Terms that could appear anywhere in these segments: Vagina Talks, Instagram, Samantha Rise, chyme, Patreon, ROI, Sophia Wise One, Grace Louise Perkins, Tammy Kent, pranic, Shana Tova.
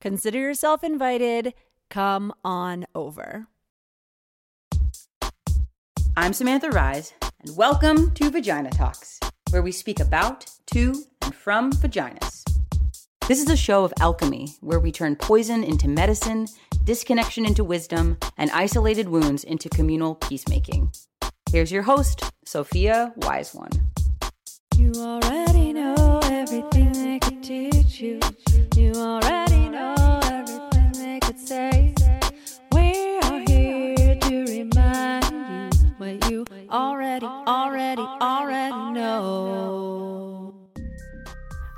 Consider yourself invited. Come on over. I'm Samantha Rise, and welcome to Vagina Talks, where we speak about, to, and from vaginas. This is a show of alchemy, where we turn poison into medicine, disconnection into wisdom, and isolated wounds into communal peacemaking. Here's your host, Sophia Wise One. You already know everything they could teach you. You already know everything they could say. We are here to remind you what you already know.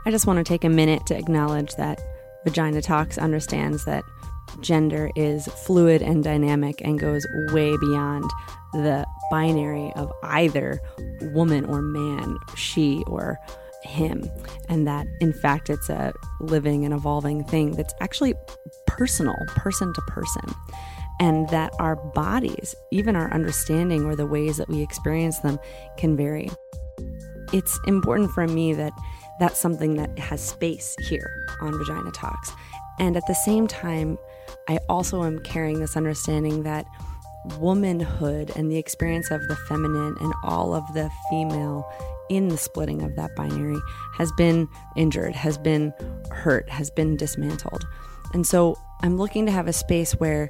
I just want to take a minute to acknowledge that Vagina Talks understands that gender is fluid and dynamic and goes way beyond the binary of either woman or man, she or him, and that in fact it's a living and evolving thing that's actually personal, person to person, and that our bodies, even our understanding or the ways that we experience them, can vary. It's important for me that that's something that has space here on Vagina Talks. And at the same time, I also am carrying this understanding that womanhood and the experience of the feminine and all of the female in the splitting of that binary has been injured, has been hurt, has been dismantled. And so I'm looking to have a space where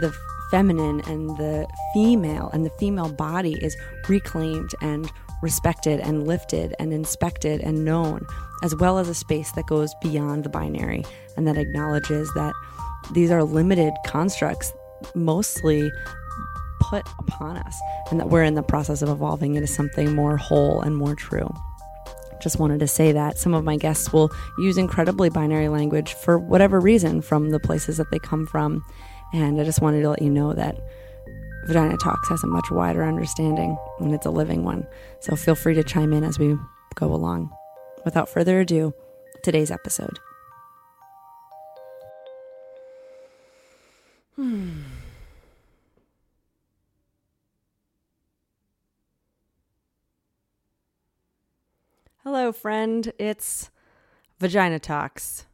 the feminine and the female body is reclaimed and respected and lifted and inspected and known, as well as a space that goes beyond the binary and that acknowledges that these are limited constructs mostly put upon us, and that we're in the process of evolving into something more whole and more true. Just wanted to say that some of my guests will use incredibly binary language for whatever reason from the places that they come from, and I just wanted to let you know that Vagina Talks has a much wider understanding, and it's a living one. So feel free to chime in as we go along. Without further ado, today's episode. Hello, friend. It's Vagina Talks,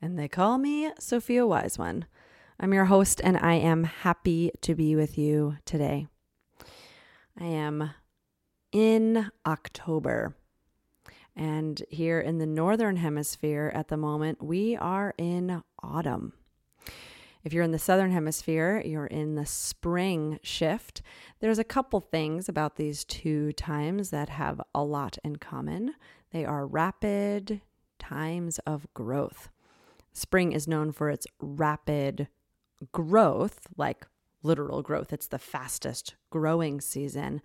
and they call me Sophia Wise One. I'm your host, and I am happy to be with you today. I am in October, and here in the Northern Hemisphere at the moment, we are in autumn. If you're in the Southern Hemisphere, you're in the spring shift. There's a couple things about these two times that have a lot in common. They are rapid times of growth. Spring is known for its rapid growth, like literal growth. It's the fastest growing season.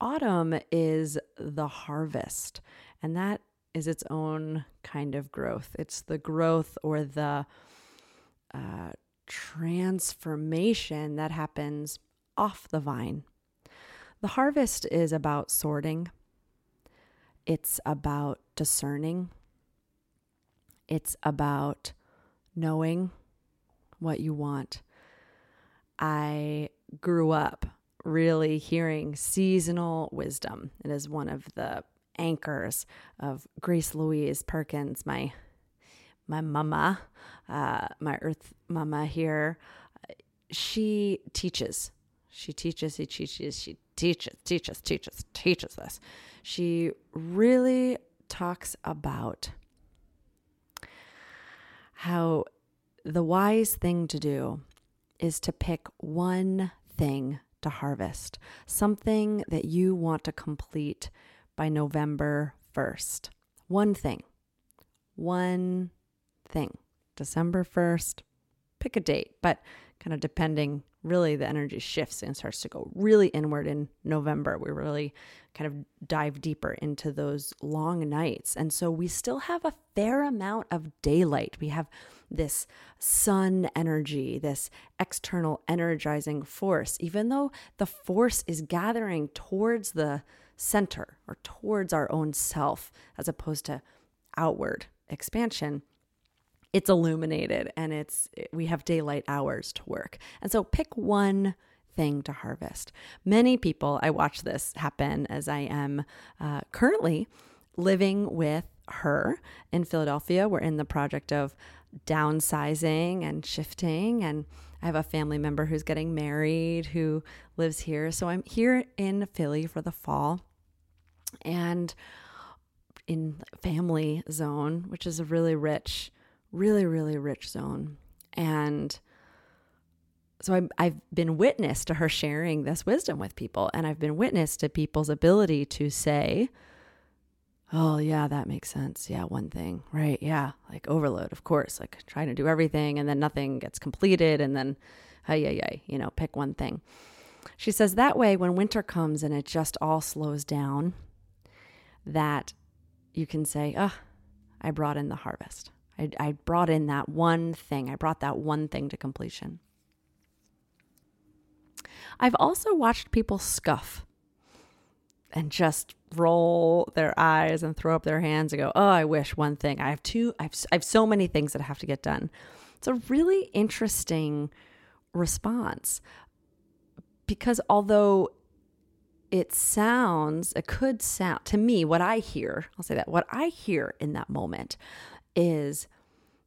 Autumn is the harvest, and that is its own kind of growth. It's the growth or the transformation that happens off the vine. The harvest is about sorting. It's about discerning. It's about knowing what you want. I grew up really hearing seasonal wisdom. It is one of the anchors of Grace Louise Perkins, my mama, my earth mama here. She teaches. She teaches this. She really talks about how the wise thing to do is to pick one thing to harvest, something that you want to complete by November 1st. One thing. December 1st, pick a date, but kind of depending, really the energy shifts and starts to go really inward in November. We really kind of dive deeper into those long nights. And so we still have a fair amount of daylight. We have this sun energy, this external energizing force, even though the force is gathering towards the center or towards our own self, as opposed to outward expansion. It's illuminated and we have daylight hours to work. And so pick one thing to harvest. Many people, I watch this happen as I am currently living with her in Philadelphia. We're in the project of downsizing and shifting, and I have a family member who's getting married who lives here. So I'm here in Philly for the fall and in family zone, which is a really rich really rich zone. And so I've been witness to her sharing this wisdom with people. And I've been witness to people's ability to say, oh yeah, that makes sense. Yeah. One thing, right? Yeah. Like overload, of course, like trying to do everything and then nothing gets completed. And then, you know, pick one thing. She says that way when winter comes and it just all slows down, that you can say, oh, I brought in the harvest. I brought in that one thing. I brought that one thing to completion. I've also watched people scuff and just roll their eyes and throw up their hands and go, oh, I wish one thing. I have two. I have so many things that have to get done. It's a really interesting response, because although it could sound to me, what I hear, I'll say that, what I hear in that moment is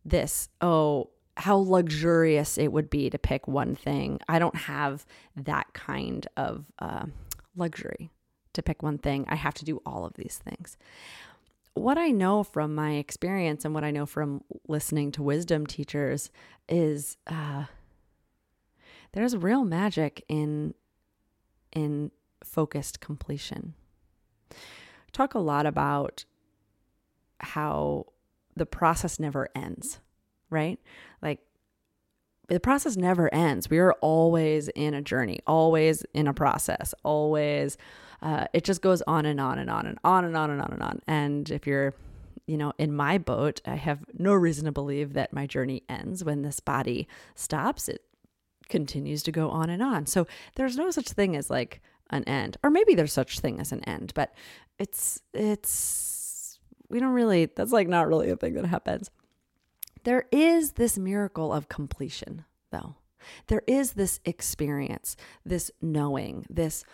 this, oh, how luxurious it would be to pick one thing. I don't have that kind of luxury to pick one thing. I have to do all of these things. What I know from my experience and what I know from listening to wisdom teachers is there's real magic in focused completion. I talk a lot about how the process never ends, right? Like the process never ends. We are always in a journey, always in a process, always. It just goes on and on and on and on and on and on and on. And if you're, you know, in my boat, I have no reason to believe that my journey ends when this body stops. It continues to go on and on. So there's no such thing as like an end, or maybe there's such thing as an end, but that's like not really a thing that happens. There is this miracle of completion, though. There is this experience, this knowing, this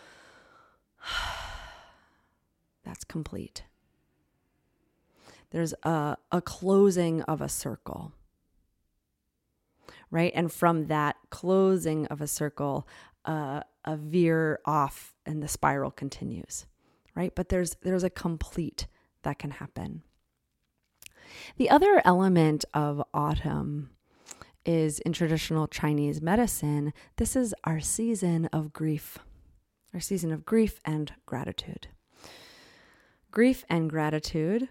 that's complete. There's a closing of a circle, right? And from that closing of a circle, a veer off and the spiral continues, right? But there's a complete that can happen. The other element of autumn is, in traditional Chinese medicine, this is our season of grief and gratitude. Grief and gratitude,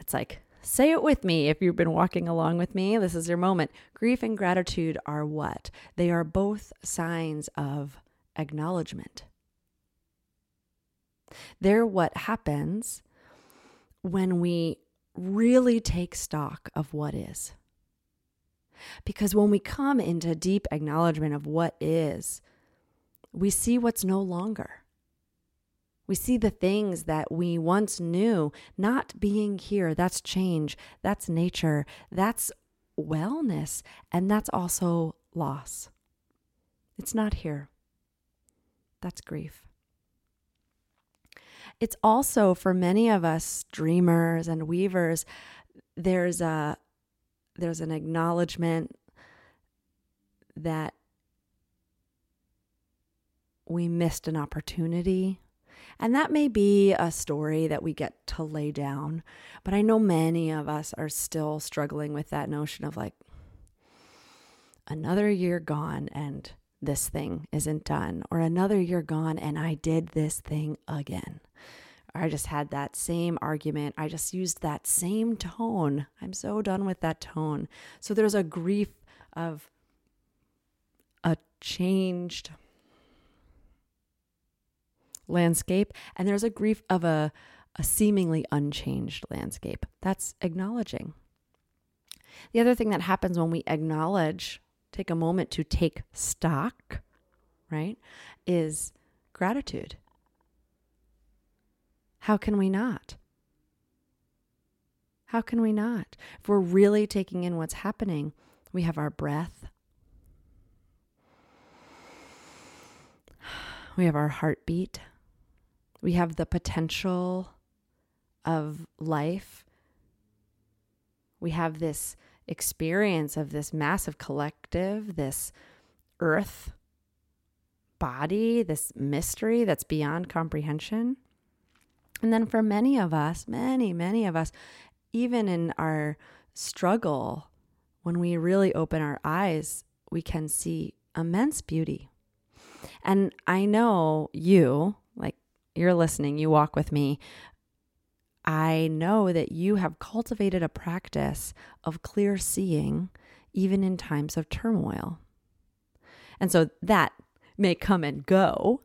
it's like, say it with me if you've been walking along with me, this is your moment. Grief and gratitude are what? They are both signs of acknowledgement. They're what happens when we really take stock of what is. Because when we come into deep acknowledgement of what is, we see what's no longer. We see the things that we once knew not being here. That's change, that's nature, that's wellness, and that's also loss. It's not here. That's grief. It's also, for many of us dreamers and weavers, there's an acknowledgement that we missed an opportunity. And that may be a story that we get to lay down. But I know many of us are still struggling with that notion of like, another year gone and this thing isn't done, or another year gone and I did this thing again. Or I just had that same argument. I just used that same tone. I'm so done with that tone. So there's a grief of a changed landscape, and there's a grief of a seemingly unchanged landscape. That's acknowledging. The other thing that happens when we acknowledge, take a moment to take stock, right, is gratitude. How can we not? How can we not? If we're really taking in what's happening, we have our breath. We have our heartbeat. We have the potential of life. We have this experience of this massive collective, this earth body, this mystery that's beyond comprehension. And then for many of us, many of us, even in our struggle, when we really open our eyes, we can see immense beauty. And I know you, like you're listening, you walk with me. I know that you have cultivated a practice of clear seeing, even in times of turmoil. And so that may come and go.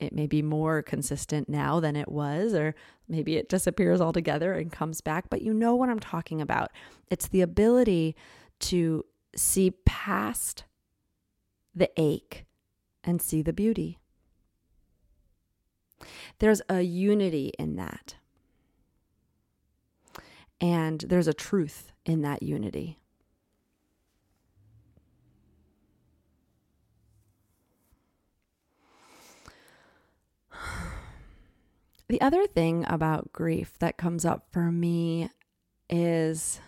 It may be more consistent now than it was, or maybe it disappears altogether and comes back. But you know what I'm talking about. It's the ability to see past the ache and see the beauty. There's a unity in that. And there's a truth in that unity. The other thing about grief that comes up for me is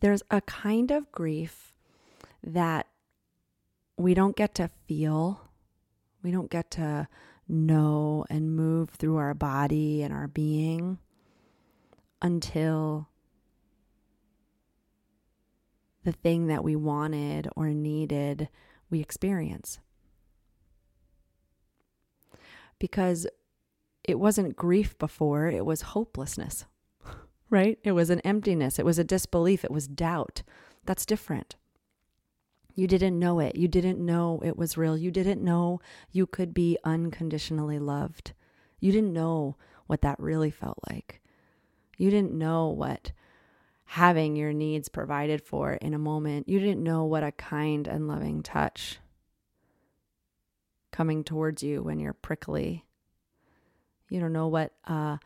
there's a kind of grief that we don't get to feel. We don't get to know and move through our body and our being until the thing that we wanted or needed, we experience. Because it wasn't grief before, it was hopelessness, right? It was an emptiness, it was a disbelief, it was doubt. That's different. You didn't know it. You didn't know it was real. You didn't know you could be unconditionally loved. You didn't know what that really felt like. You didn't know what having your needs provided for in a moment, you didn't know what a kind and loving touch coming towards you when you're prickly. You don't know what a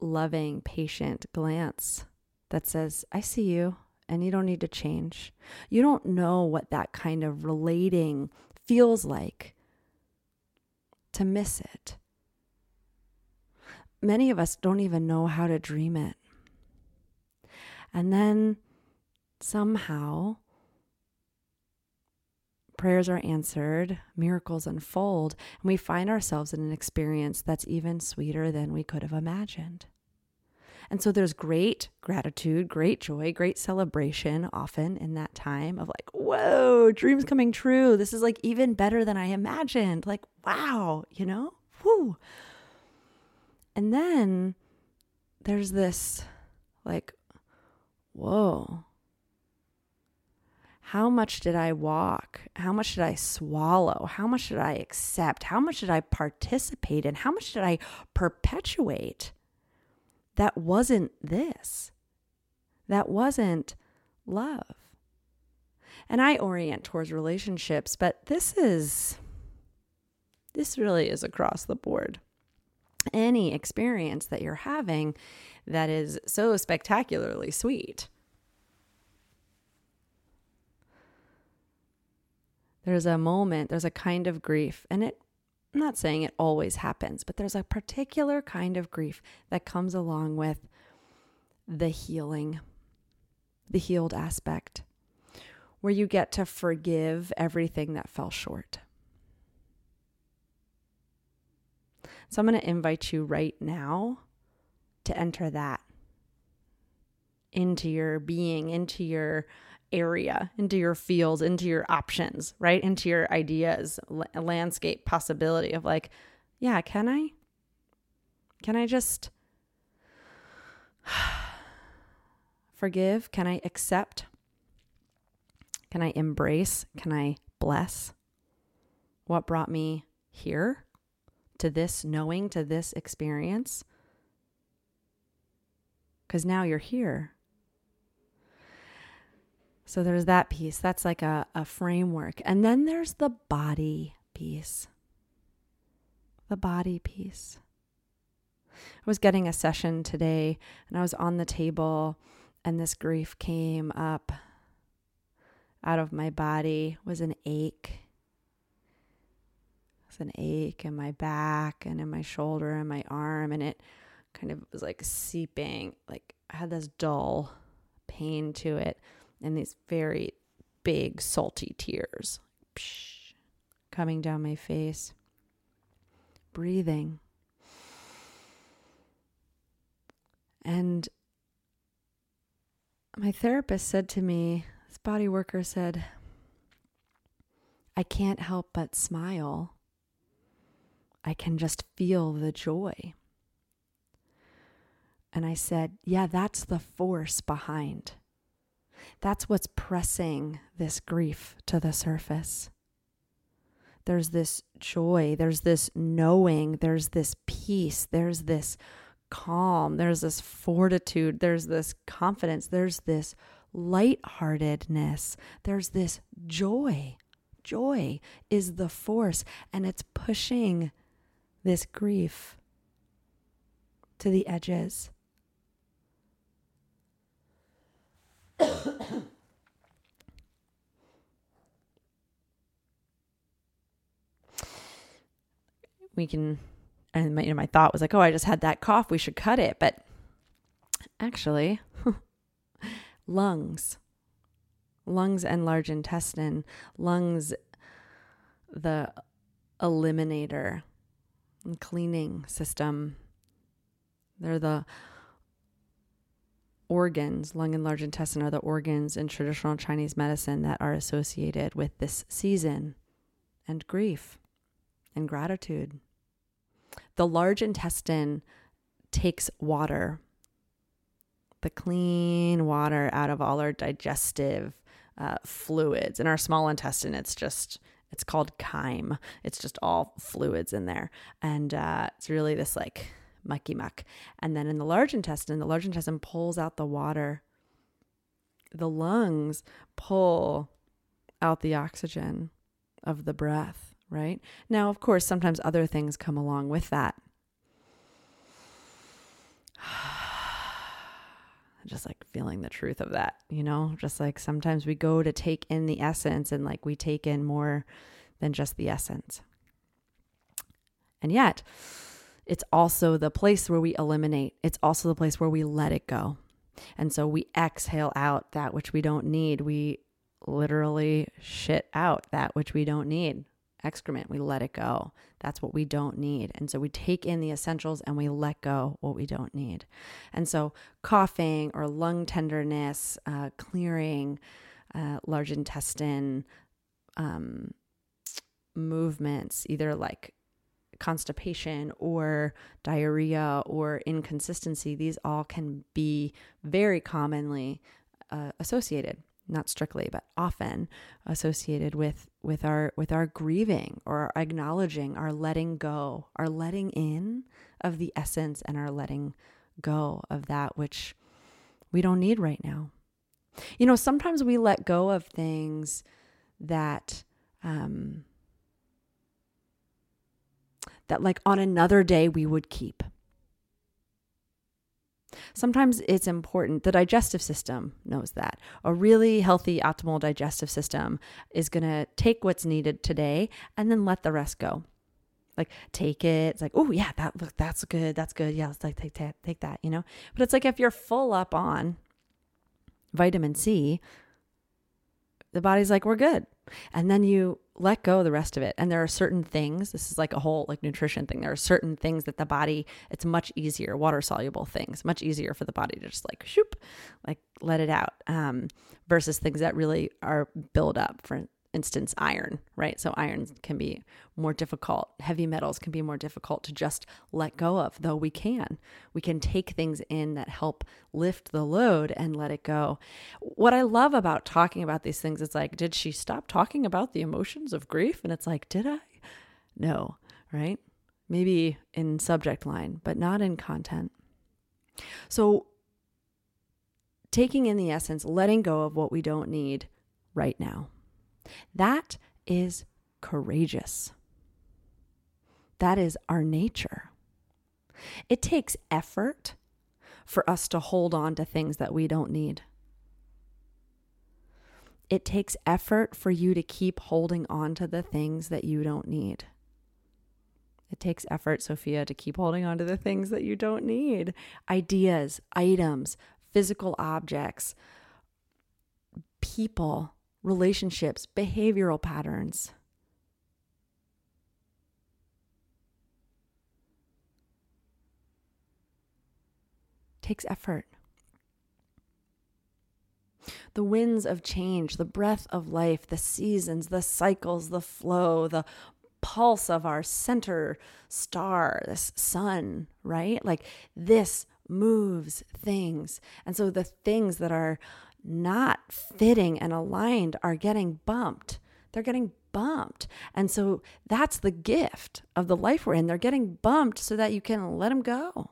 loving, patient glance that says, I see you, and you don't need to change. You don't know what that kind of relating feels like to miss it. Many of us don't even know how to dream it. And then somehow prayers are answered, miracles unfold, and we find ourselves in an experience that's even sweeter than we could have imagined. And so there's great gratitude, great joy, great celebration often in that time of like, whoa, dreams coming true. This is like even better than I imagined. Like, wow, you know, whoo. And then there's this like, whoa, how much did I walk? How much did I swallow? How much did I accept? How much did I participate in? How much did I perpetuate? That wasn't this. That wasn't love. And I orient towards relationships, but this really is across the board. Any experience that you're having that is so spectacularly sweet. There's a moment, there's a kind of grief, and I'm not saying it always happens, but there's a particular kind of grief that comes along with the healing, the healed aspect, where you get to forgive everything that fell short. So I'm going to invite you right now to enter that into your being, into your area, into your field, into your options, right? Into your ideas, landscape, possibility of like, yeah, can I just forgive? Can I accept? Can I embrace? Can I bless, what brought me here to this knowing, to this experience. Because now you're here. So there's that piece. That's like a framework. And then there's the body piece. The body piece. I was getting a session today and I was on the table and this grief came up out of my body. It was an ache. It was an ache in my back and in my shoulder and my arm, and it kind of was like seeping, like I had this dull pain to it and these very big salty tears coming down my face. Breathing. And my therapist said to me, this body worker said, I can't help but smile. I can just feel the joy. And I said, yeah, that's the force behind. That's what's pressing this grief to the surface. There's this joy, there's this knowing, there's this peace, there's this calm, there's this fortitude, there's this confidence, there's this lightheartedness, there's this joy. Joy is the force, and it's pushing this grief to the edges. We can, and my thought was like, oh, I just had that cough. We should cut it. But actually, lungs and large intestine, lungs, the eliminator and cleaning system. They're the organs. Lung and large intestine are the organs in traditional Chinese medicine that are associated with this season and grief and gratitude. The large intestine takes water, the clean water out of all our digestive fluids. In our small intestine, it's called chyme. It's just all fluids in there. And it's really this like mucky muck. And then in the large intestine pulls out the water. The lungs pull out the oxygen of the breath. Right? Now, of course, sometimes other things come along with that. Just like feeling the truth of that, you know, just like sometimes we go to take in the essence and like we take in more than just the essence. And yet it's also the place where we eliminate. It's also the place where we let it go. And so we exhale out that which we don't need. We literally shit out that which we don't need. Excrement, we let it go. That's what we don't need. And so we take in the essentials and we let go what we don't need. And so coughing or lung tenderness, clearing, large intestine movements, either like constipation or diarrhea or inconsistency, these all can be very commonly associated, not strictly, but often associated with our grieving or our acknowledging, our letting go, our letting in of the essence and our letting go of that which we don't need right now. You know, sometimes we let go of things that, that like on another day we would keep. Sometimes it's important. The digestive system knows that. A really healthy, optimal digestive system is going to take what's needed today and then let the rest go. Like take it. It's like, oh yeah, that's good. That's good. Yeah, let's like take that, you know? But it's like if you're full up on vitamin C, the body's like, we're good. And then you let go of the rest of it. And there are certain things, this is like a whole like nutrition thing. There are certain things that the body, it's much easier, water soluble things, much easier for the body to just like, shoop, like let it out versus things that really are build up for instance, iron, right? So iron can be more difficult. Heavy metals can be more difficult to just let go of, though we can. We can take things in that help lift the load and let it go. What I love about talking about these things is like, did she stop talking about the emotions of grief? And it's like, did I? No, right? Maybe in subject line, but not in content. So taking in the essence, letting go of what we don't need right now. That is courageous. That is our nature. It takes effort for us to hold on to things that we don't need. It takes effort for you to keep holding on to the things that you don't need. It takes effort, Sophia, to keep holding on to the things that you don't need. Ideas, items, physical objects, people, relationships, behavioral patterns. Takes effort. The winds of change, the breath of life, the seasons, the cycles, the flow, the pulse of our center star, this sun, right? Like this moves things. And so the things that are not fitting and aligned are getting bumped. They're getting bumped. And so that's the gift of the life we're in. They're getting bumped so that you can let them go.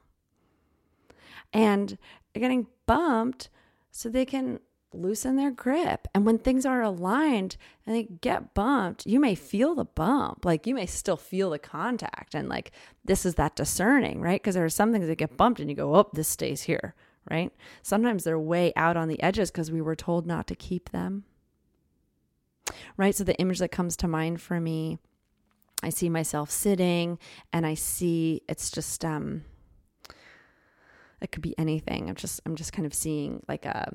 And they're getting bumped so they can loosen their grip. And when things are aligned and they get bumped, you may feel the bump. Like you may still feel the contact. And like, this is that discerning, right? Because there are some things that get bumped and you go, oh, this stays here. Right? Sometimes they're way out on the edges because we were told not to keep them. Right? So the image that comes to mind for me, I see myself sitting and I see it's just, it could be anything. I'm just kind of seeing like a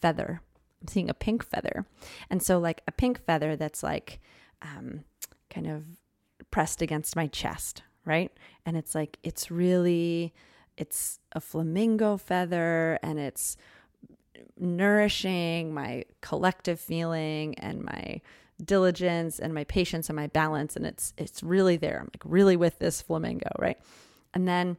feather. I'm seeing a pink feather. And so like a pink feather that's like, kind of pressed against my chest. Right? And it's like, it's a flamingo feather and it's nourishing my collective feeling and my diligence and my patience and my balance. And it's really there. I'm like really with this flamingo, right? And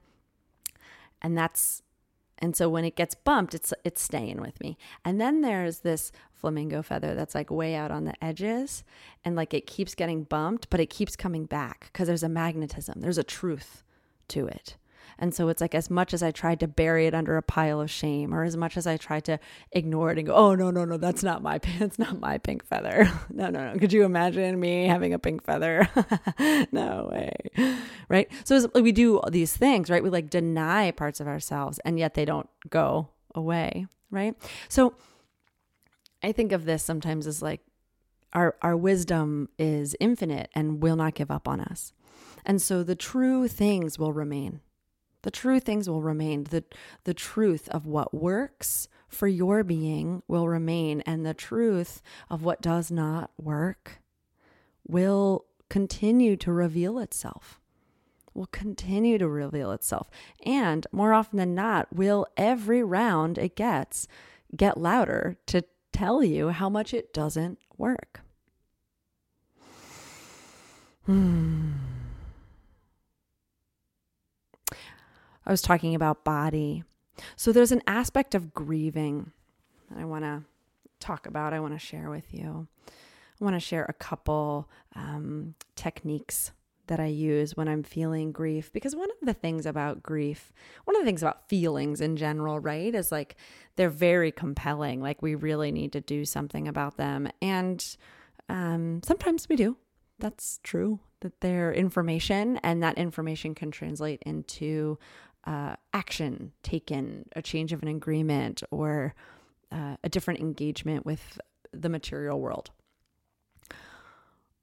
so when it gets bumped, it's staying with me. And then there's this flamingo feather that's like way out on the edges and like it keeps getting bumped, but it keeps coming back because there's a magnetism. There's a truth to it. And so it's like as much as I tried to bury it under a pile of shame or as much as I tried to ignore it and go, oh, no, that's not my pants, not my pink feather. No. Could you imagine me having a pink feather? No way. Right? So we do these things, right? We like deny parts of ourselves and yet they don't go away, right? So I think of this sometimes as like our wisdom is infinite and will not give up on us. And so the true things will remain. The true things will remain. The truth of what works for your being will remain. And the truth of what does not work will continue to reveal itself. And more often than not, will every round it gets get louder to tell you how much it doesn't work. I was talking about body. So there's an aspect of grieving that I want to talk about. I want to share with you. I want to share a couple techniques that I use when I'm feeling grief. Because one of the things about grief, one of the things about feelings in general, right, is like they're very compelling. Like we really need to do something about them. And sometimes we do. That's true. That they're information and that information can translate into action taken, a change of an agreement, or a different engagement with the material world.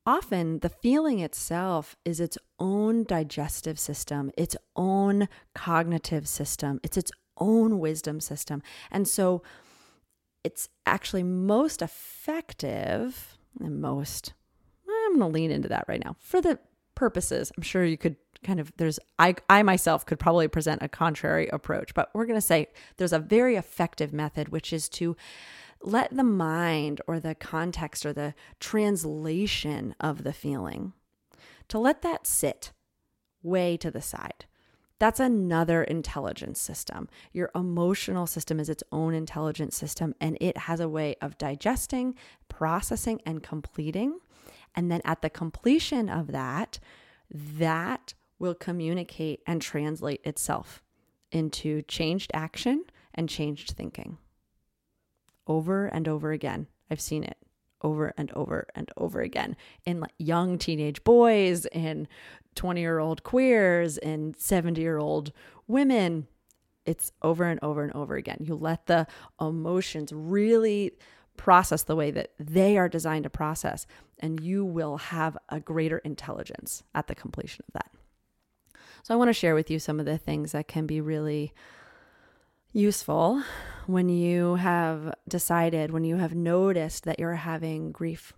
Often the feeling itself is its own digestive system, its own cognitive system, it's its own wisdom system. And so it's actually most effective and most I'm going to lean into that right now for the purposes. I'm sure you could kind of, I myself could probably present a contrary approach, but we're going to say there's a very effective method, which is to let the mind or the context or the translation of the feeling, to let that sit way to the side. That's another intelligence system. Your emotional system is its own intelligence system, and it has a way of digesting, processing, and completing. And then at the completion of that, that will communicate and translate itself into changed action and changed thinking. Over and over again. I've seen it over and over and over again in young teenage boys, in 20-year-old queers, in 70-year-old women. It's over and over and over again. You let the emotions really process the way that they are designed to process, and you will have a greater intelligence at the completion of that. So I want to share with you some of the things that can be really useful when you have decided, when you have noticed that you're having grief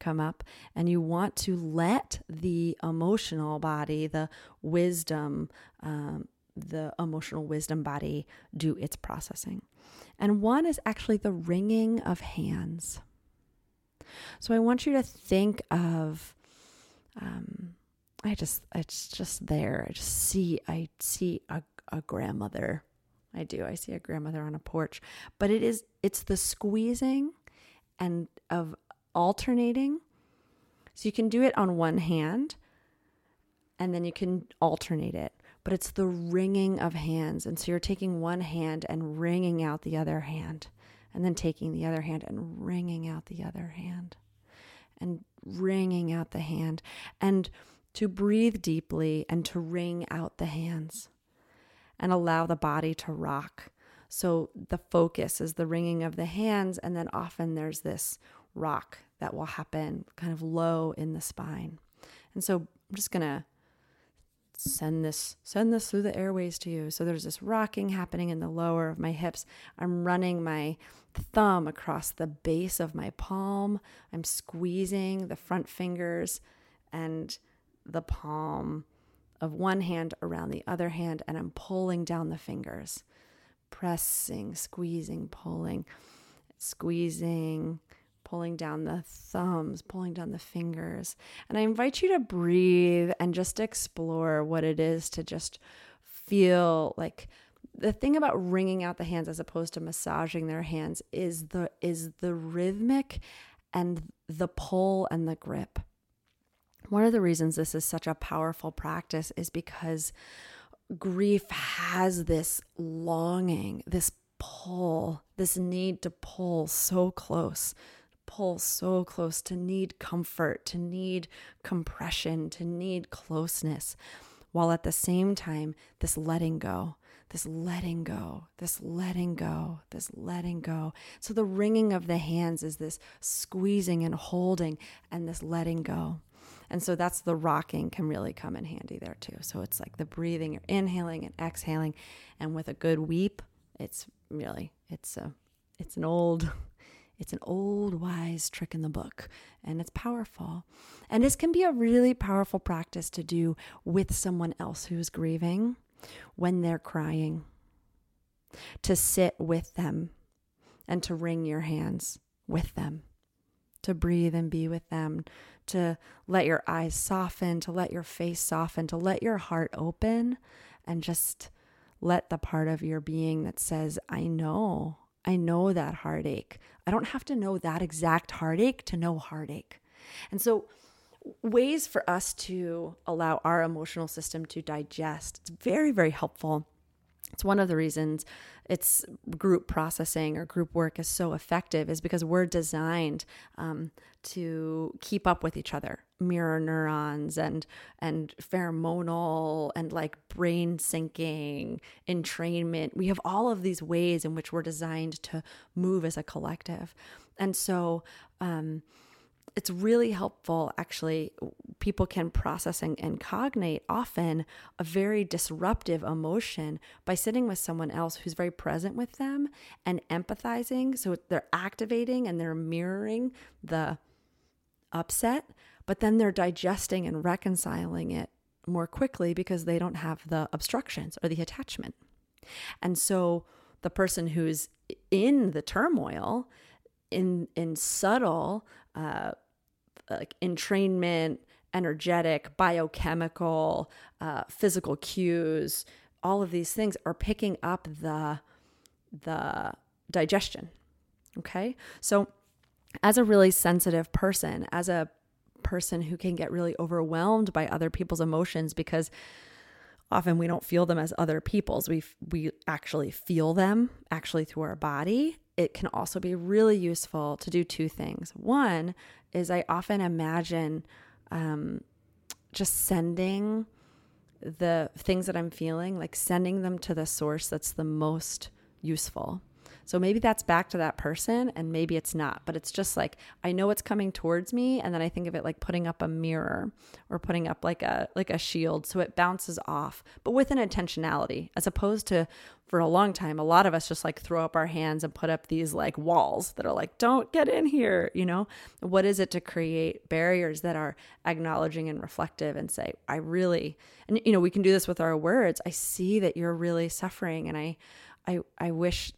come up and you want to let the emotional body, the wisdom, the emotional wisdom body do its processing. And one is actually the wringing of hands. So I want you to think of, it's just there. I see a grandmother. I see a grandmother on a porch, but it's the squeezing and of alternating. So you can do it on one hand and then you can alternate it, but it's the wringing of hands. And so you're taking one hand and wringing out the other hand, and then taking the other hand and wringing out the other hand, and wringing out the hand, and to breathe deeply and to wring out the hands. And allow the body to rock. So the focus is the wringing of the hands, and then often there's this rock that will happen kind of low in the spine. And so I'm just going to send this through the airways to you. So there's this rocking happening in the lower of my hips. I'm running my thumb across the base of my palm. I'm squeezing the front fingers and the palm of one hand around the other hand, and I'm pulling down the fingers, pressing, squeezing, pulling, squeezing, pulling down the thumbs, pulling down the fingers. And I invite you to breathe and just explore what it is to just feel like. The thing about wringing out the hands as opposed to massaging their hands is the rhythmic and the pull and the grip. One of the reasons this is such a powerful practice is because grief has this longing, this pull, this need to pull so close, to need comfort, to need compression, to need closeness, while at the same time, this letting go. So the wringing of the hands is this squeezing and holding and this letting go. And so that's the rocking can really come in handy there too. So it's like the breathing, you're inhaling and exhaling, and with a good weep, it's an old wise trick in the book, and it's powerful. And this can be a really powerful practice to do with someone else who's grieving when they're crying, to sit with them and to wring your hands with them, to breathe and be with them, to let your eyes soften, to let your face soften, to let your heart open, and just let the part of your being that says, I know that heartache. I don't have to know that exact heartache to know heartache. And so ways for us to allow our emotional system to digest, it's very, very helpful. It's one of the reasons it's group processing or group work is so effective, is because we're designed to keep up with each other. Mirror neurons and pheromonal and like brain syncing, entrainment. We have all of these ways in which we're designed to move as a collective. And so it's really helpful, actually. People can process and cognate often a very disruptive emotion by sitting with someone else who's very present with them and empathizing. So they're activating and they're mirroring the upset, but then they're digesting and reconciling it more quickly because they don't have the obstructions or the attachment. And so the person who's in the turmoil in subtle, like entrainment, energetic, biochemical, physical cues, all of these things are picking up the digestion. Okay. So as a really sensitive person, as a person who can get really overwhelmed by other people's emotions, because often we don't feel them as other people's, we actually feel them actually through our body. It can also be really useful to do two things. One is I often imagine just sending the things that I'm feeling, like sending them to the source that's the most useful. So maybe that's back to that person and maybe it's not, but it's just like, I know it's coming towards me. And then I think of it like putting up a mirror or putting up like a shield. So it bounces off, but with an intentionality, as opposed to, for a long time, a lot of us just like throw up our hands and put up these like walls that are like, don't get in here. You know, what is it to create barriers that are acknowledging and reflective and say, I really, and you know, we can do this with our words. I see that you're really suffering. And I wish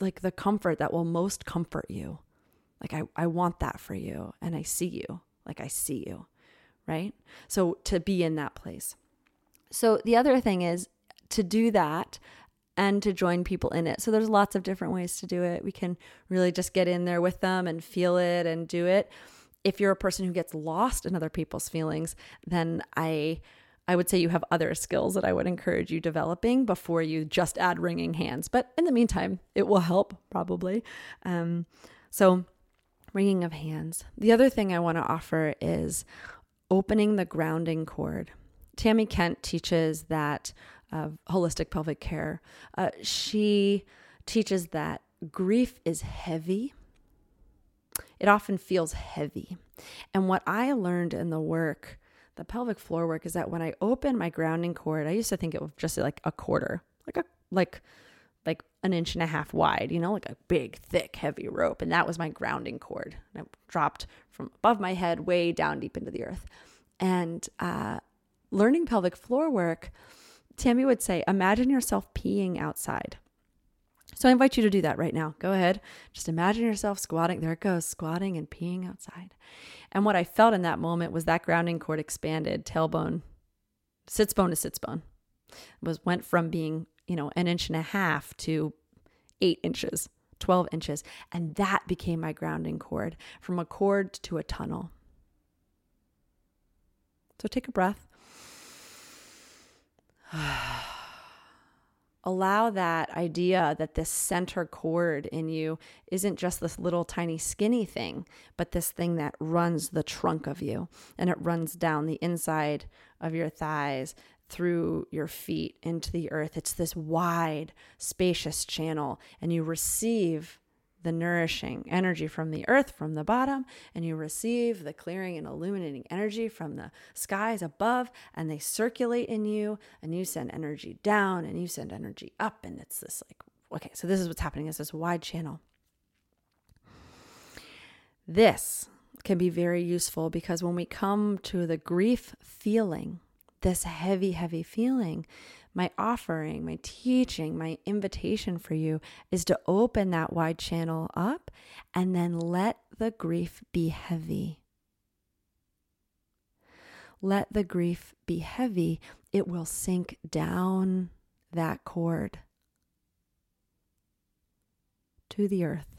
like the comfort that will most comfort you. Like I want that for you. And I see you, like I see you. Right. So to be in that place. So the other thing is to do that and to join people in it. So there's lots of different ways to do it. We can really just get in there with them and feel it and do it. If you're a person who gets lost in other people's feelings, then I would say you have other skills that I would encourage you developing before you just add wringing hands. But in the meantime, it will help probably. So wringing of hands. The other thing I want to offer is opening the grounding cord. Tammy Kent teaches that holistic pelvic care. She teaches that grief is heavy. It often feels heavy. And what I learned in the work, the pelvic floor work, is that when I open my grounding cord, I used to think it was just like a quarter, like an inch and a half wide, you know, like a big, thick, heavy rope. And that was my grounding cord. And I dropped from above my head way down deep into the earth. And learning pelvic floor work, Tammy would say, imagine yourself peeing outside. So I invite you to do that right now. Go ahead. Just imagine yourself squatting. There it goes, squatting and peeing outside. And what I felt in that moment was that grounding cord expanded, tailbone, sits bone to sits bone. Went from being, you know, an inch and a half to 8 inches, 12 inches. And that became my grounding cord, from a cord to a tunnel. So take a breath. Allow that idea that this center cord in you isn't just this little tiny skinny thing, but this thing that runs the trunk of you, and it runs down the inside of your thighs, through your feet, into the earth. It's this wide, spacious channel, and you receive the nourishing energy from the earth, from the bottom, and you receive the clearing and illuminating energy from the skies above, and they circulate in you, and you send energy down, and you send energy up, and it's this like, okay, so this is what's happening. It's this wide channel. This can be very useful, because when we come to the grief feeling, this heavy, heavy feeling, my offering, my teaching, my invitation for you is to open that wide channel up and then let the grief be heavy. Let the grief be heavy. It will sink down that cord to the earth.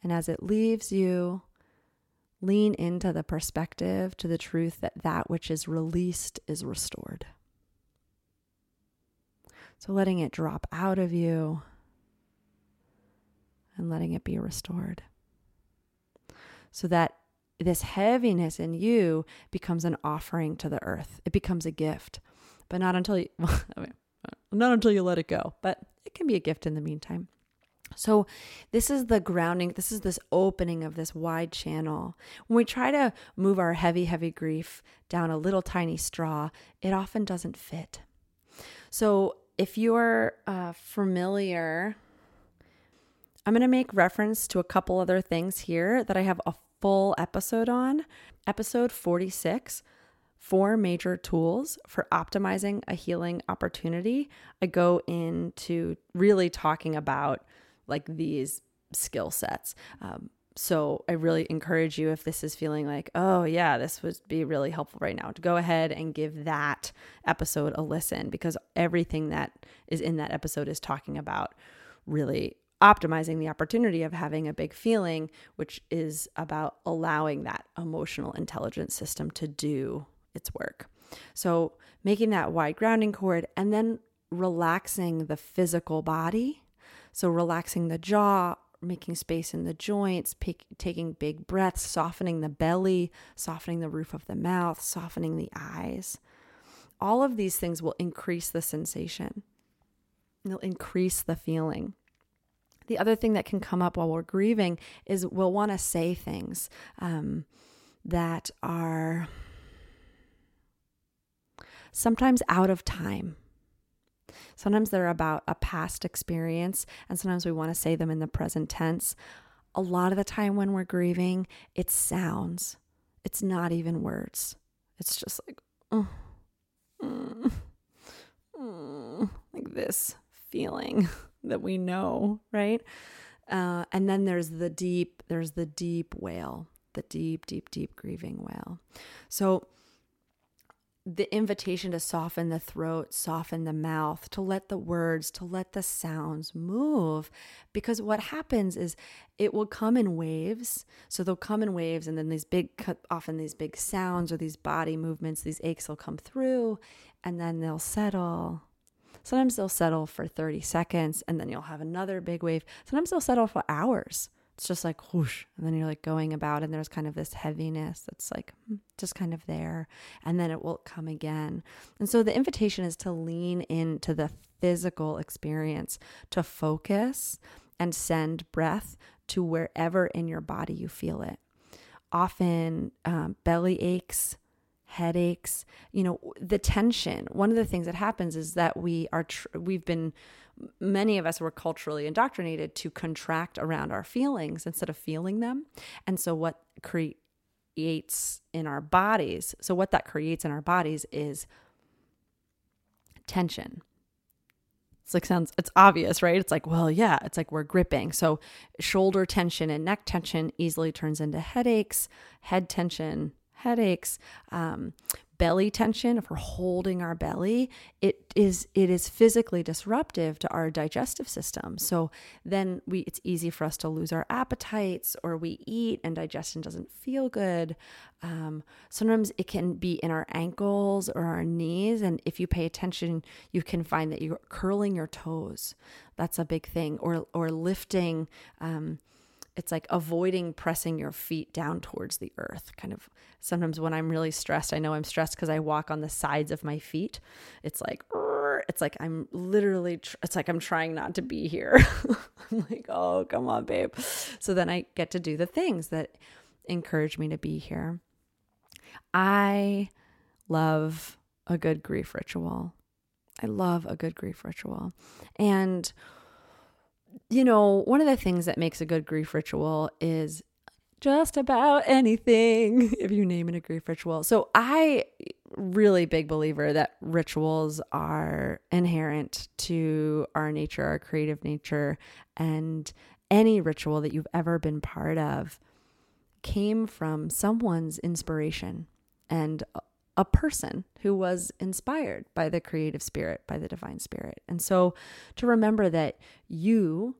And as it leaves you, lean into the perspective, to the truth that that which is released is restored. So letting it drop out of you and letting it be restored, so that this heaviness in you becomes an offering to the earth. It becomes a gift, but not until you let it go, but it can be a gift in the meantime. So this is the grounding. This is this opening of this wide channel. When we try to move our heavy, heavy grief down a little tiny straw, it often doesn't fit. So if you're familiar, I'm going to make reference to a couple other things here that I have a full episode on. Episode 46, 4 major tools for optimizing a healing opportunity. I go into really talking about like these skill sets. So I really encourage you, if this is feeling like, oh yeah, this would be really helpful right now, to go ahead and give that episode a listen, because everything that is in that episode is talking about really optimizing the opportunity of having a big feeling, which is about allowing that emotional intelligence system to do its work. So making that wide grounding cord, and then relaxing the physical body. So relaxing the jaw, making space in the joints, taking big breaths, softening the belly, softening the roof of the mouth, softening the eyes. All of these things will increase the sensation. They'll increase the feeling. The other thing that can come up while we're grieving is we'll want to say things that are sometimes out of time. Sometimes they're about a past experience, and sometimes we want to say them in the present tense. A lot of the time when we're grieving, it's sounds. It's not even words. It's just like, like this feeling that we know, right? And then there's the deep wail, the deep, deep, deep grieving wail. So the invitation to soften the throat, soften the mouth, to let the words, to let the sounds move, because what happens is it will come in waves. So they'll come in waves, and then often these big sounds or these body movements, these aches will come through, and then they'll settle. Sometimes they'll settle for 30 seconds, and then you'll have another big wave. Sometimes they'll settle for hours. It's just like whoosh, and then you're like going about, and there's kind of this heaviness that's like just kind of there, and then it will come again. And so the invitation is to lean into the physical experience, to focus and send breath to wherever in your body you feel it. Often belly aches, headaches, the tension. One of the things that happens is that many of us were culturally indoctrinated to contract around our feelings instead of feeling them. And so what that creates in our bodies is tension. It's obvious, right? It's like, well, yeah, it's like we're gripping. So shoulder tension and neck tension easily turns into headaches, head tension, headaches, belly tension. If we're holding our belly, it is physically disruptive to our digestive system. So then it's easy for us to lose our appetites, or we eat and digestion doesn't feel good. Sometimes it can be in our ankles or our knees. And if you pay attention, you can find that you're curling your toes. That's a big thing. Or lifting, it's like avoiding pressing your feet down towards the earth. Kind of sometimes when I'm really stressed, I know I'm stressed because I walk on the sides of my feet. It's like I'm literally, it's like I'm trying not to be here. I'm like, oh, come on, babe. So then I get to do the things that encourage me to be here. I love a good grief ritual. And one of the things that makes a good grief ritual is just about anything, if you name it a grief ritual. So I really big believer that rituals are inherent to our nature, our creative nature, and any ritual that you've ever been part of came from someone's inspiration and a person who was inspired by the creative spirit, by the divine spirit. And so to remember that you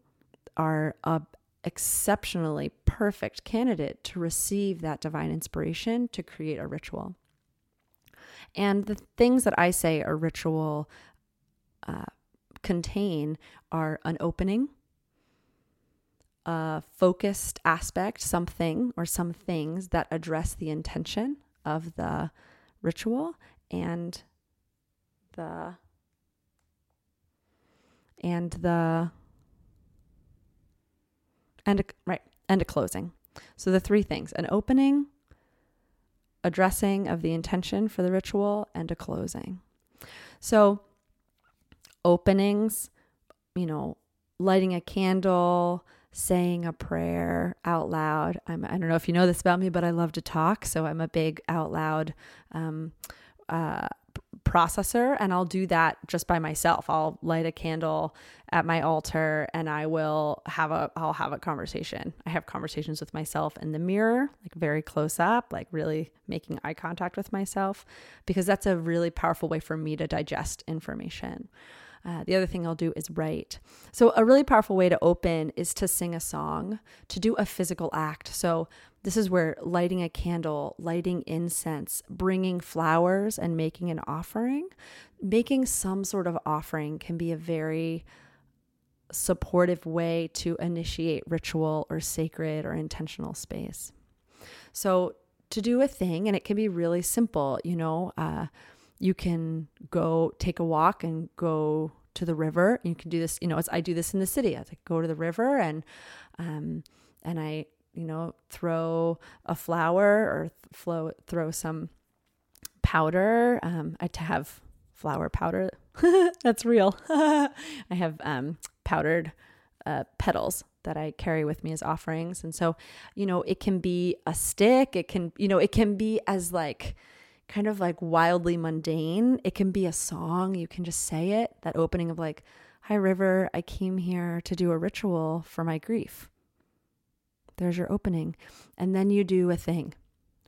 are an exceptionally perfect candidate to receive that divine inspiration to create a ritual. And the things that I say a ritual contain are an opening, a focused aspect, something or some things that address the intention of the ritual, and a closing. So the three things: an opening, addressing of the intention for the ritual, and a closing. So openings, lighting a candle, saying a prayer out loud. I don't know if you know this about me, but I love to talk. So I'm a big out loud processor, and I'll do that just by myself. I'll light a candle at my altar and I will have I'll have a conversation. I have conversations with myself in the mirror, like very close up, like really making eye contact with myself, because that's a really powerful way for me to digest information. The other thing I'll do is write. So a really powerful way to open is to sing a song, to do a physical act. So this is where lighting a candle, lighting incense, bringing flowers and making an offering, making some sort of offering can be a very supportive way to initiate ritual or sacred or intentional space. So to do a thing, and it can be really simple, you can go take a walk and go to the river. You can do this, I do this in the city. I like go to the river and I, throw a flower or throw some powder. I have flower powder. That's real. I have powdered petals that I carry with me as offerings. And so, it can be a stick. It can, it can be as like, kind of like wildly mundane. It can be a song. You can just say it, that opening of like, hi river, I came here to do a ritual for my grief. There's your opening. And then you do a thing,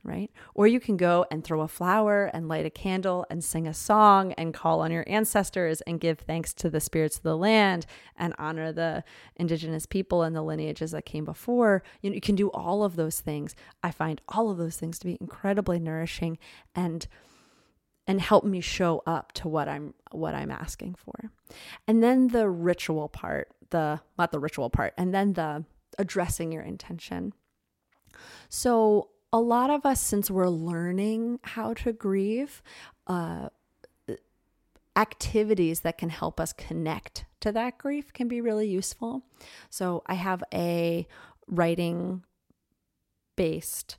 right? Or you can go and throw a flower and light a candle and sing a song and call on your ancestors and give thanks to the spirits of the land and honor the indigenous people and the lineages that came before. You can do all of those things. I find all of those things to be incredibly nourishing and help me show up to what I'm asking for. And then the ritual part, and then the addressing your intention. So a lot of us, since we're learning how to grieve, activities that can help us connect to that grief can be really useful. So I have a writing-based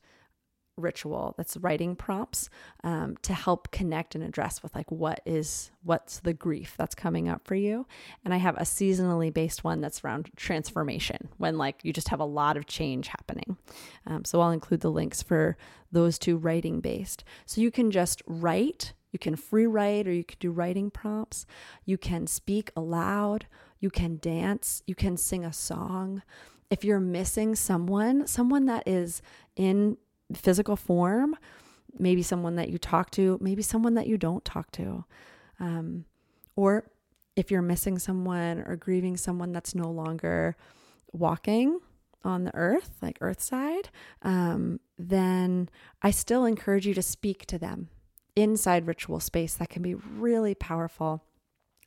ritual that's writing prompts to help connect and address with like what's the grief that's coming up for you. And I have a seasonally based one that's around transformation, when like you just have a lot of change happening. So I'll include the links for those two writing based. So you can just write, you can free write, or you can do writing prompts. You can speak aloud, you can dance, you can sing a song. If you're missing someone that is in physical form, maybe someone that you talk to, maybe someone that you don't talk to. Or if you're missing someone or grieving someone that's no longer walking on the earth, like earthside, then I still encourage you to speak to them inside ritual space. That can be really powerful.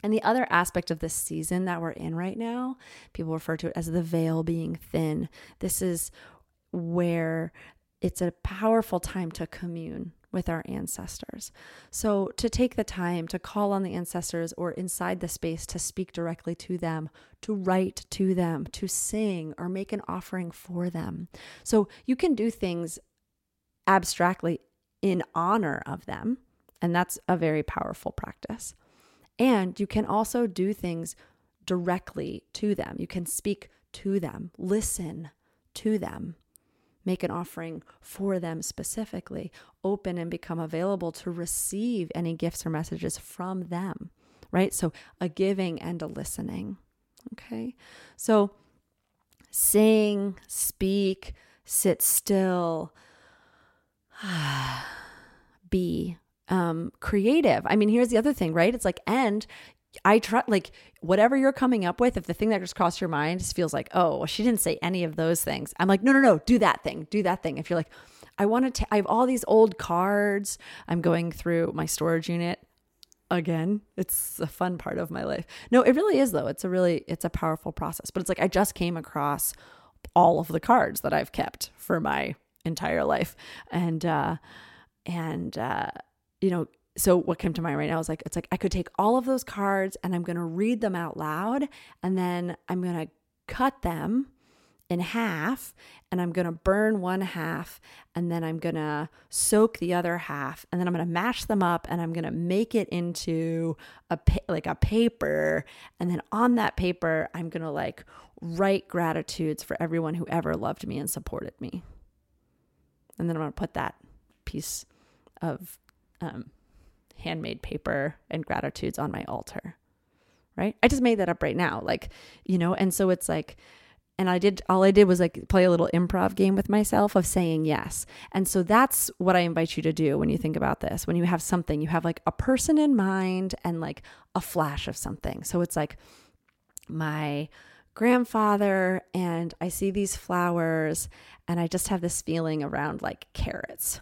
And the other aspect of this season that we're in right now, people refer to it as the veil being thin. This is where it's a powerful time to commune with our ancestors. So to take the time to call on the ancestors, or inside the space to speak directly to them, to write to them, to sing or make an offering for them. So you can do things abstractly in honor of them, and that's a very powerful practice. And you can also do things directly to them. You can speak to them, listen to them, make an offering for them specifically, open and become available to receive any gifts or messages from them, right? So a giving and a listening, okay? So sing, speak, sit still, be creative. I mean, here's the other thing, right? It's like, and I try, like, whatever you're coming up with, if the thing that just crossed your mind just feels like, oh, well, she didn't say any of those things, I'm like, no, do that thing. If you're like, I have all these old cards. I'm going through my storage unit again. It's a fun part of my life. No, it really is though. It's a powerful process, but it's like, I just came across all of the cards that I've kept for my entire life. So what came to mind right now is like, it's like I could take all of those cards and I'm going to read them out loud, and then I'm going to cut them in half and I'm going to burn one half, and then I'm going to soak the other half, and then I'm going to mash them up and I'm going to make it into a paper. And then on that paper, I'm going to like write gratitudes for everyone who ever loved me and supported me. And then I'm going to put that piece of handmade paper and gratitudes on my altar, right? I just made that up right now. Like, you know, and so it's like, and all I did was like play a little improv game with myself of saying yes. And so that's what I invite you to do when you think about this. When you have something, you have like a person in mind and like a flash of something. So it's like my grandfather, and I see these flowers, and I just have this feeling around like carrots.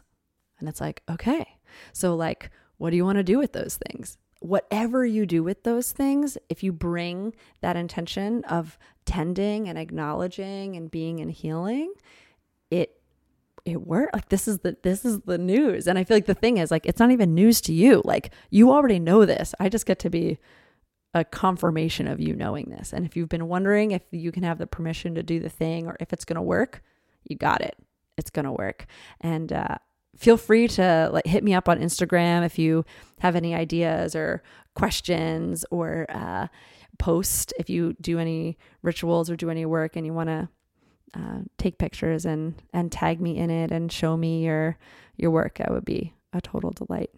And it's like, okay, so like, what do you want to do with those things? Whatever you do with those things, if you bring that intention of tending and acknowledging and being in healing, it worked. Like this is the news. And I feel like the thing is like, it's not even news to you. Like you already know this. I just get to be a confirmation of you knowing this. And if you've been wondering if you can have the permission to do the thing or if it's going to work, you got it. It's going to work. And, feel free to like hit me up on Instagram if you have any ideas or questions, or post if you do any rituals or do any work and you want to take pictures and tag me in it and show me your work. That would be a total delight.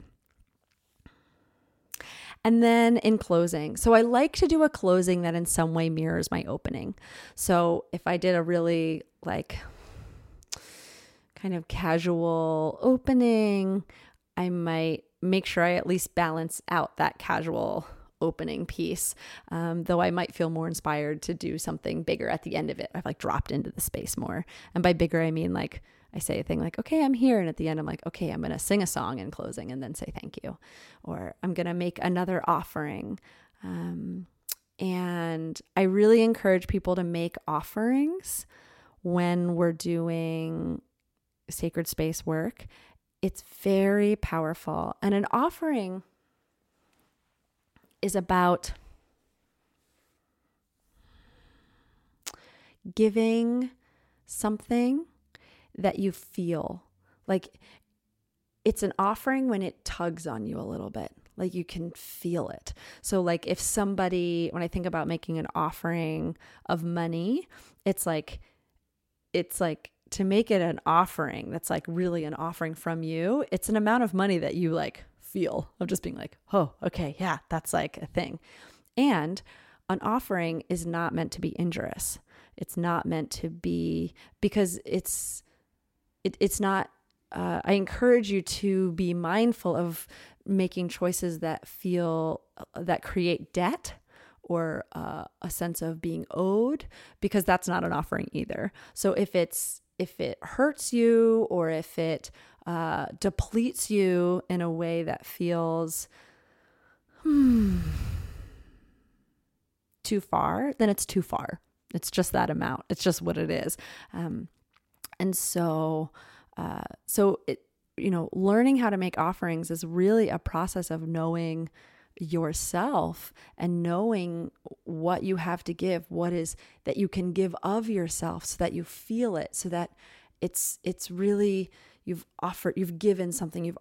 And then in closing, so I like to do a closing that in some way mirrors my opening. So if I did a really like kind of casual opening, I might make sure I at least balance out that casual opening piece, though I might feel more inspired to do something bigger at the end of it. I've like dropped into the space more. And by bigger, I mean like I say a thing like, okay, I'm here. And at the end, I'm like, okay, I'm going to sing a song in closing and then say thank you. Or I'm going to make another offering. And I really encourage people to make offerings when we're doing sacred space work. It's very powerful. And an offering is about giving something that you feel. Like it's an offering when it tugs on you a little bit. Like you can feel it. So like if somebody, when I think about making an offering of money, it's like to make it an offering that's like really an offering from you, it's an amount of money that you like feel of just being like, oh, okay, yeah, that's like a thing. And an offering is not meant to be injurious. It's not meant to be, because it's not, I encourage you to be mindful of making choices that feel, that create debt or a sense of being owed, because that's not an offering either. So if it hurts you, or if it depletes you in a way that feels too far, then it's too far. It's just that amount. It's just what it is. And so, you know, learning how to make offerings is really a process of knowing yourself and knowing what you have to give, what is that you can give of yourself, so that you feel it, so that it's really, you've offered something,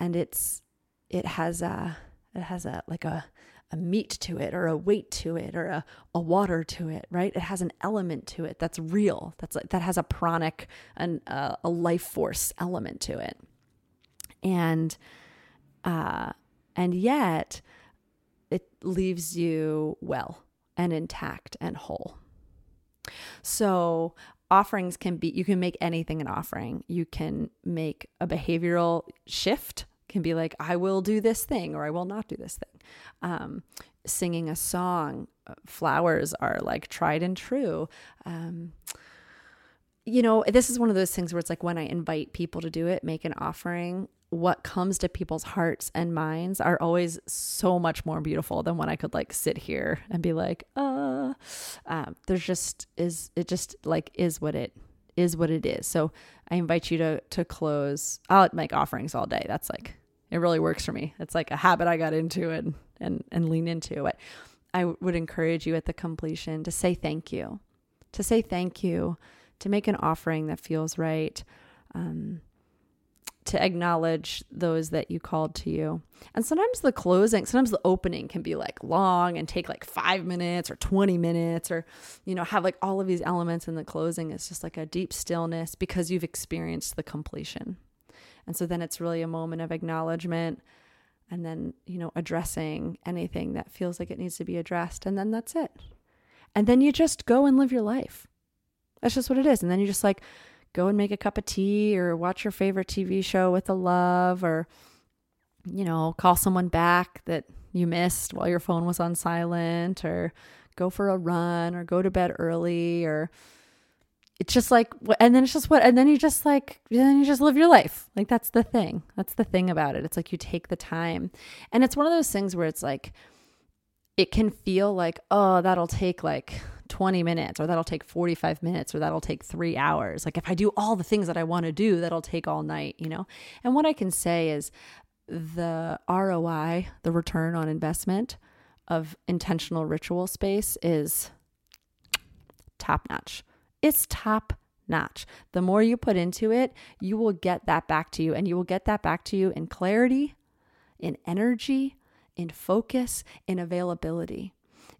and it has a meat to it, or a weight to it, or a water to it, right? It has an element to it that's real. That's like, that has a pranic and a life force element to it. And yet it leaves you well and intact and whole. So offerings can be, you can make anything an offering. You can make a behavioral shift, can be like, I will do this thing or I will not do this thing. Singing a song, flowers are like tried and true. You know, this is one of those things where it's like, when I invite people to do it, make an offering, what comes to people's hearts and minds are always so much more beautiful than when I could like sit here and be like, it is what it is. So I invite you to close. I'll make offerings all day. That's like, it really works for me. It's like a habit I got into and lean into it. I would encourage you at the completion to say thank you, to make an offering that feels right. To acknowledge those that you called to you. And sometimes the opening can be like long and take like 5 minutes or 20 minutes or, you know, have like all of these elements, and the closing is just like a deep stillness because you've experienced the completion. And so then it's really a moment of acknowledgement and then, you know, addressing anything that feels like it needs to be addressed. And then that's it. And then you just go and live your life. That's just what it is. And then you just like go and make a cup of tea or watch your favorite TV show with a love, or, you know, call someone back that you missed while your phone was on silent, or go for a run, or go to bed early, or it's just like, and then it's just what, and then you just like, then you just live your life. Like that's the thing. That's the thing about it. It's like you take the time. And it's one of those things where it's like, it can feel like, oh, that'll take like 20 minutes, or that'll take 45 minutes, or that'll take 3 hours. Like if I do all the things that I want to do, that'll take all night, you know? And what I can say is the ROI, the return on investment of intentional ritual space is top notch. It's top notch. The more you put into it, you will get that back to you, and you will get that back to you in clarity, in energy, in focus, in availability.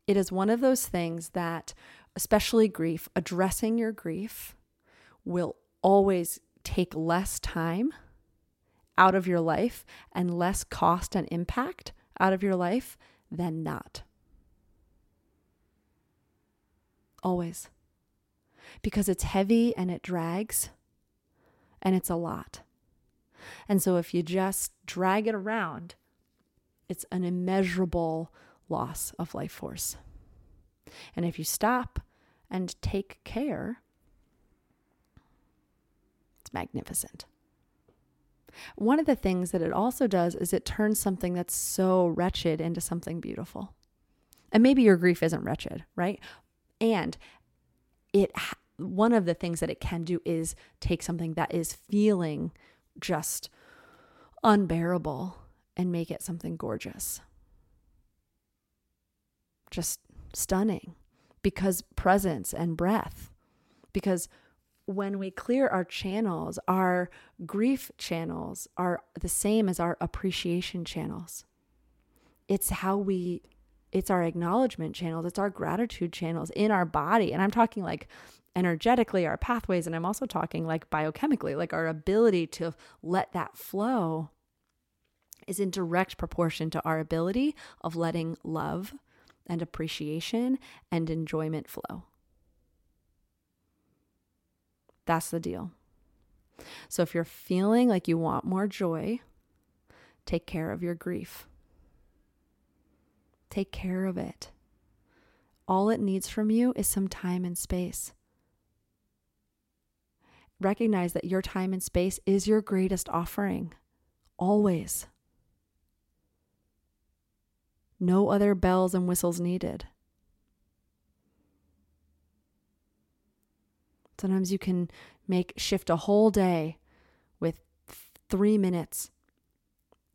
It is one of those things that, especially grief, addressing your grief will always take less time out of your life and less cost and impact out of your life than not. Always. Because it's heavy and it drags and it's a lot. And so if you just drag it around, it's an immeasurable loss of life force. And if you stop and take care, it's magnificent. One of the things that it also does is it turns something that's so wretched into something beautiful. And maybe your grief isn't wretched, right? And one of the things that it can do is take something that is feeling just unbearable and make it something gorgeous. Just stunning. Because presence and breath. Because when we clear our channels, our grief channels are the same as our appreciation channels. It's our acknowledgement channels. It's our gratitude channels in our body. And I'm talking like energetically, our pathways. And I'm also talking like biochemically, like our ability to let that flow is in direct proportion to our ability of letting love and appreciation and enjoyment flow. That's the deal. So if you're feeling like you want more joy, take care of your grief. Take care of it. All it needs from you is some time and space. Recognize that your time and space is your greatest offering. Always. No other bells and whistles needed. Sometimes you can shift a whole day with 3 minutes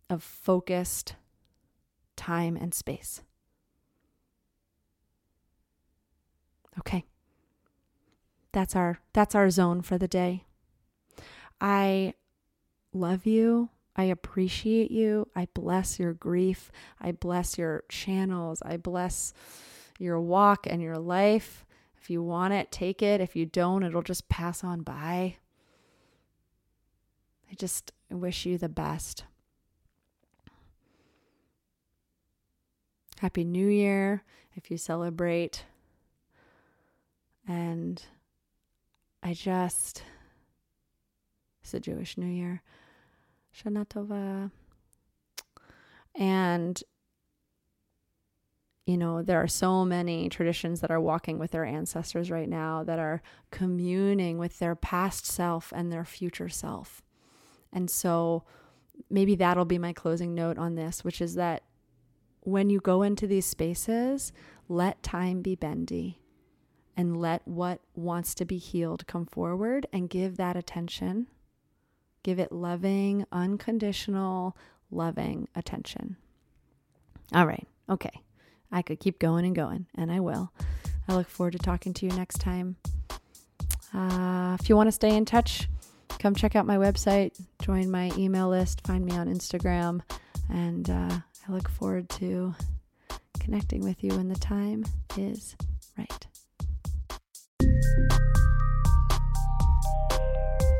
of focused time and space. Okay. That's our zone for the day. I love you. I appreciate you. I bless your grief. I bless your channels. I bless your walk and your life. If you want it, take it. If you don't, it'll just pass on by. I just wish you the best. Happy New Year if you celebrate. And it's a Jewish New Year. Shana Tova. And, you know, there are so many traditions that are walking with their ancestors right now, that are communing with their past self and their future self. And so maybe that'll be my closing note on this, which is that when you go into these spaces, let time be bendy and let what wants to be healed come forward, and give that attention. Give it loving, unconditional, loving attention. All right. Okay. I could keep going and going, and I will. I look forward to talking to you next time. If you want to stay in touch, come check out my website, join my email list, find me on Instagram, and I look forward to connecting with you when the time is right.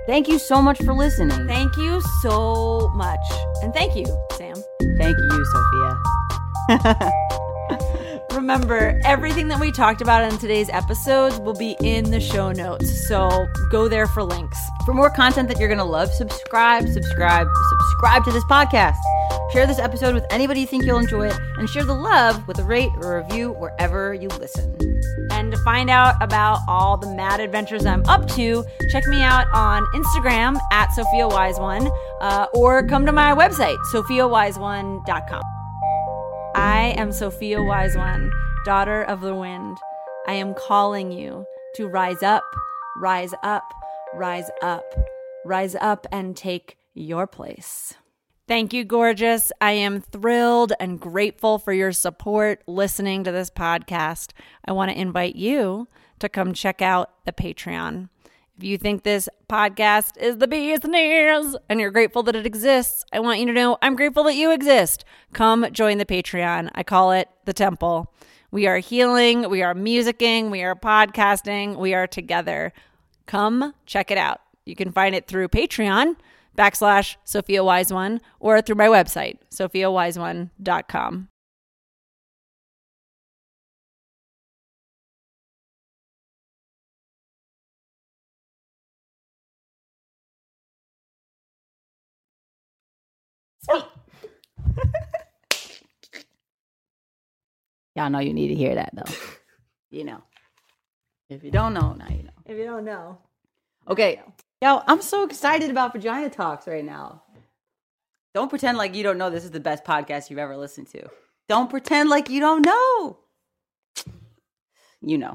Thank you so much for listening. Thank you so much. And thank you, Sam. Thank you, Sophia. Remember, everything that we talked about in today's episodes will be in the show notes, so go there for links. For more content that you're going to love, subscribe to this podcast. Share this episode with anybody you think you'll enjoy it, and share the love with a rate or a review wherever you listen. And to find out about all the mad adventures I'm up to, check me out on Instagram at Sophia Wise One, or come to my website, sophiawiseone.com. I am Sophia Wise One, daughter of the wind. I am calling you to rise up, rise up, rise up, rise up and take your place. Thank you, gorgeous. I am thrilled and grateful for your support listening to this podcast. I want to invite you to come check out the Patreon. If you think this podcast is the bee's knees and you're grateful that it exists, I want you to know I'm grateful that you exist. Come join the Patreon. I call it the temple. We are healing. We are musicking. We are podcasting. We are together. Come check it out. You can find it through Patreon /Sophia Wise One or through my website, sophiawiseone.com. Y'all know you need to hear that though. You know. If you don't know, now you know. If you don't know. Okay. Yo, I'm so excited about Vagina Talks right now. Don't pretend like you don't know this is the best podcast you've ever listened to. Don't pretend like you don't know. You know.